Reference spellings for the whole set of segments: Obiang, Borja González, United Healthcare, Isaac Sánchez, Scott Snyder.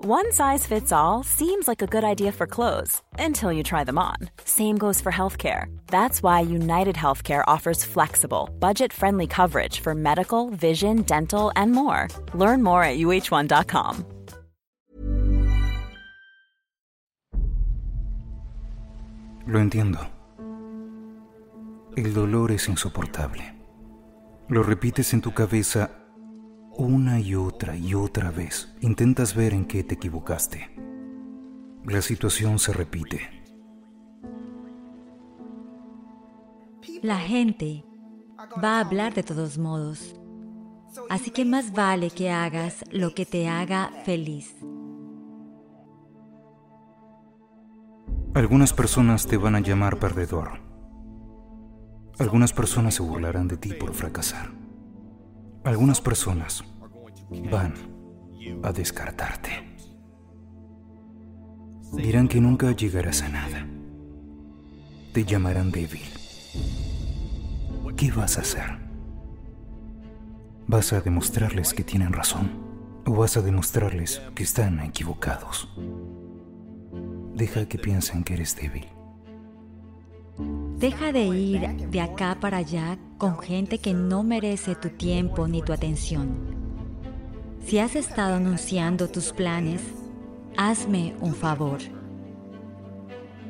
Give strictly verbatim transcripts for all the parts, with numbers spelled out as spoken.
One size fits all seems like a good idea for clothes until you try them on. Same goes for healthcare. That's why United Healthcare offers flexible, budget-friendly coverage for medical, vision, dental, and more. Learn more at u h one dot com. Lo entiendo. El dolor es insoportable. Lo repites en tu cabeza una y otra y otra vez. Intentas ver en qué te equivocaste. La situación se repite. La gente va a hablar de todos modos. Así que más vale que hagas lo que te haga feliz. Algunas personas te van a llamar perdedor. Algunas personas se burlarán de ti por fracasar. Algunas personas van a descartarte. Dirán que nunca llegarás a nada. Te llamarán débil. ¿Qué vas a hacer? ¿Vas a demostrarles que tienen razón? ¿O vas a demostrarles que están equivocados? Deja que piensen que eres débil. Deja de ir de acá para allá con gente que no merece tu tiempo ni tu atención. Si has estado anunciando tus planes, hazme un favor.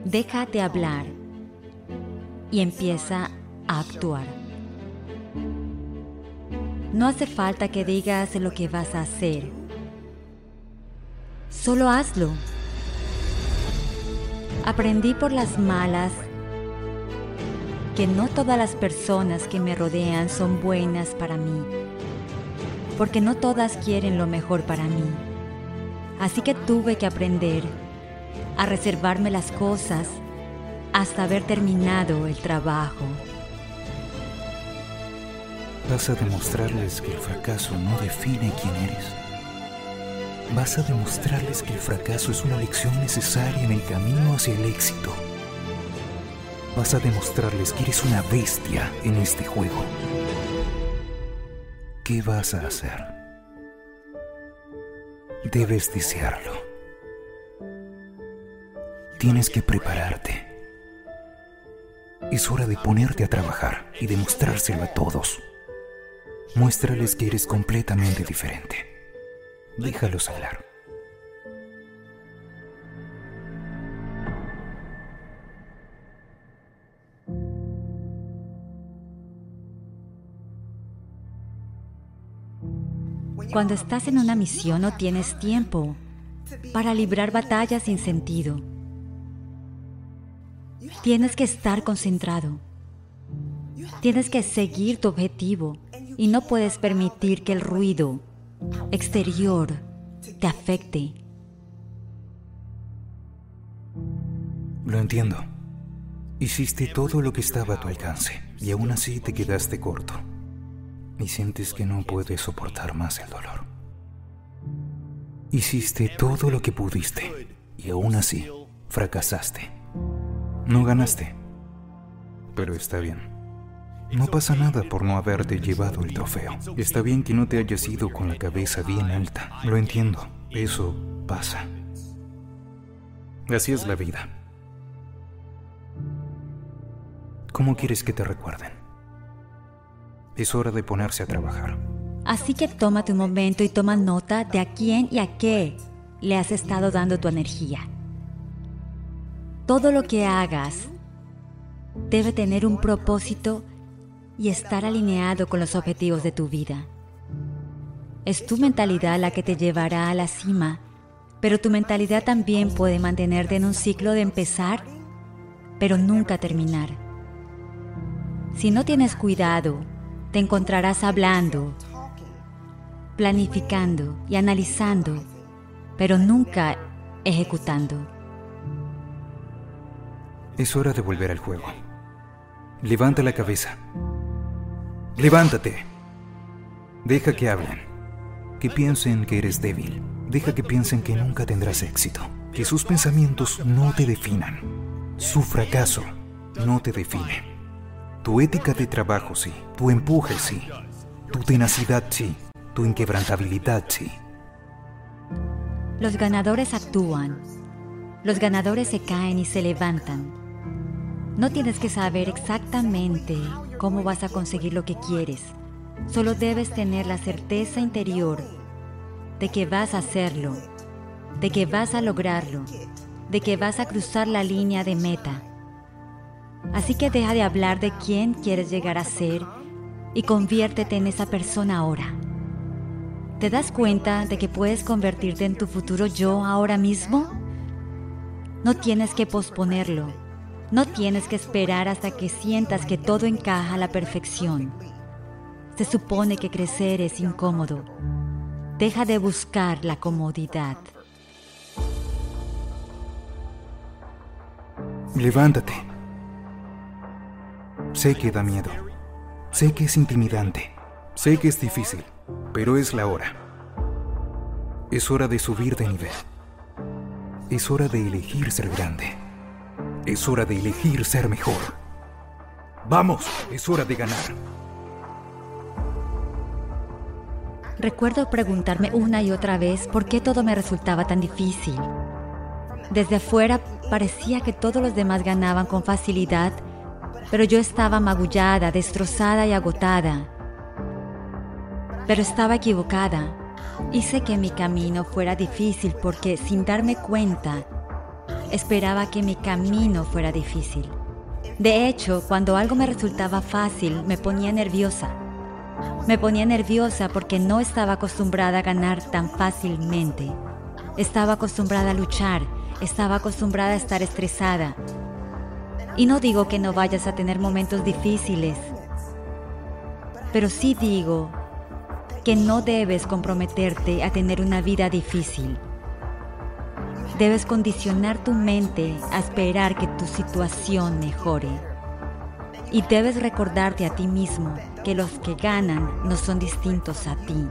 Déjate hablar y empieza a actuar. No hace falta que digas lo que vas a hacer. Solo hazlo. Aprendí por las malas que no todas las personas que me rodean son buenas para mí, porque no todas quieren lo mejor para mí. Así que tuve que aprender a reservarme las cosas hasta haber terminado el trabajo. Vas a demostrarles que el fracaso no define quién eres. Vas a demostrarles que el fracaso es una lección necesaria en el camino hacia el éxito. Vas a demostrarles que eres una bestia en este juego. ¿Qué vas a hacer? Debes desearlo. Tienes que prepararte. Es hora de ponerte a trabajar y demostrárselo a todos. Muéstrales que eres completamente diferente. Déjalos hablar. Cuando estás en una misión no tienes tiempo para librar batallas sin sentido. Tienes que estar concentrado. Tienes que seguir tu objetivo y no puedes permitir que el ruido exterior te afecte. Lo entiendo. Hiciste todo lo que estaba a tu alcance y aún así te quedaste corto. Y sientes que no puedes soportar más el dolor. Hiciste todo lo que pudiste y aún así fracasaste. No ganaste. Pero está bien. No pasa nada por no haberte llevado el trofeo. Está bien que no te hayas ido con la cabeza bien alta. Lo entiendo. Eso pasa. Así es la vida. ¿Cómo quieres que te recuerden? Es hora de ponerse a trabajar. Así que tómate un momento y toma nota de a quién y a qué le has estado dando tu energía. Todo lo que hagas debe tener un propósito y estar alineado con los objetivos de tu vida. Es tu mentalidad la que te llevará a la cima, pero tu mentalidad también puede mantenerte en un ciclo de empezar, pero nunca terminar. Si no tienes cuidado, te encontrarás hablando, planificando y analizando pero nunca ejecutando. Es hora de volver al juego. Levanta la cabeza. Levántate. Deja que hablen, que piensen que eres débil. Deja que piensen que nunca tendrás éxito, que sus pensamientos no te definan. Su fracaso no te define. Tu ética de trabajo sí, tu empuje sí, tu tenacidad sí, tu inquebrantabilidad sí. Los ganadores actúan. Los ganadores se caen y se levantan. No tienes que saber exactamente cómo vas a conseguir lo que quieres. Solo debes tener la certeza interior de que vas a hacerlo, de que vas a lograrlo, de que vas a cruzar la línea de meta. Así que deja de hablar de quién quieres llegar a ser y conviértete en esa persona ahora. ¿Te das cuenta de que puedes convertirte en tu futuro yo ahora mismo? No tienes que posponerlo. No tienes que esperar hasta que sientas que todo encaja a la perfección. Se supone que crecer es incómodo. Deja de buscar la comodidad. Levántate. Sé que da miedo. Sé que es intimidante. Sé que es difícil, pero es la hora. Es hora de subir de nivel. Es hora de elegir ser grande. Es hora de elegir ser mejor. ¡Vamos! Es hora de ganar. Recuerdo preguntarme una y otra vez por qué todo me resultaba tan difícil. Desde afuera parecía que todos los demás ganaban con facilidad, pero yo estaba magullada, destrozada y agotada. Pero estaba equivocada. Hice que mi camino fuera difícil porque, sin darme cuenta, esperaba que mi camino fuera difícil. De hecho, cuando algo me resultaba fácil, me ponía nerviosa. Me ponía nerviosa porque no estaba acostumbrada a ganar tan fácilmente. Estaba acostumbrada a luchar, estaba acostumbrada a estar estresada. Y no digo que no vayas a tener momentos difíciles, pero sí digo que no debes comprometerte a tener una vida difícil. Debes condicionar tu mente a esperar que tu situación mejore. Y debes recordarte a ti mismo que los que ganan no son distintos a ti.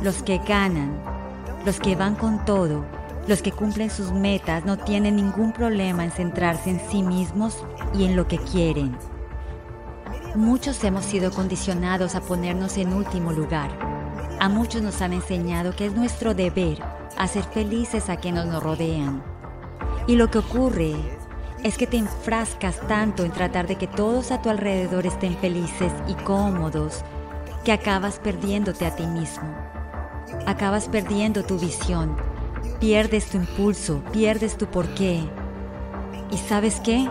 Los que ganan, los que van con todo, los que cumplen sus metas no tienen ningún problema en centrarse en sí mismos y en lo que quieren. Muchos hemos sido condicionados a ponernos en último lugar. A muchos nos han enseñado que es nuestro deber hacer felices a quienes nos rodean. Y lo que ocurre es que te enfrascas tanto en tratar de que todos a tu alrededor estén felices y cómodos, que acabas perdiéndote a ti mismo. Acabas perdiendo tu visión, pierdes tu impulso, pierdes tu porqué. ¿Y sabes qué?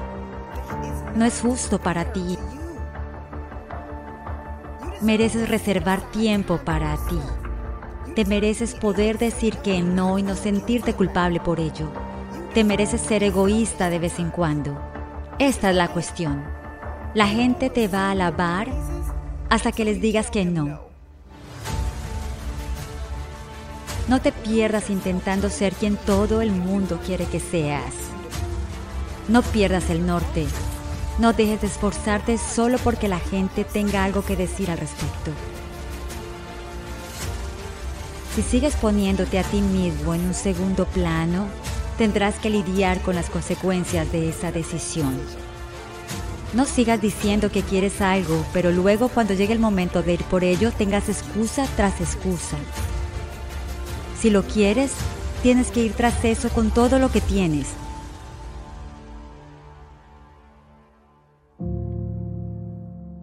No es justo para ti. Mereces reservar tiempo para ti. Te mereces poder decir que no y no sentirte culpable por ello. Te mereces ser egoísta de vez en cuando. Esta es la cuestión. La gente te va a alabar hasta que les digas que no. No te pierdas intentando ser quien todo el mundo quiere que seas. No pierdas el norte. No dejes de esforzarte solo porque la gente tenga algo que decir al respecto. Si sigues poniéndote a ti mismo en un segundo plano, tendrás que lidiar con las consecuencias de esa decisión. No sigas diciendo que quieres algo, pero luego cuando llegue el momento de ir por ello, tengas excusa tras excusa. Si lo quieres, tienes que ir tras eso con todo lo que tienes.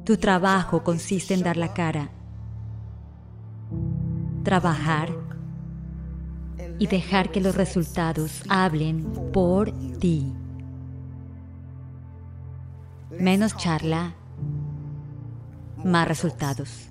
Tu trabajo consiste en dar la cara, trabajar, y dejar que los resultados hablen por ti. Menos charla, más resultados.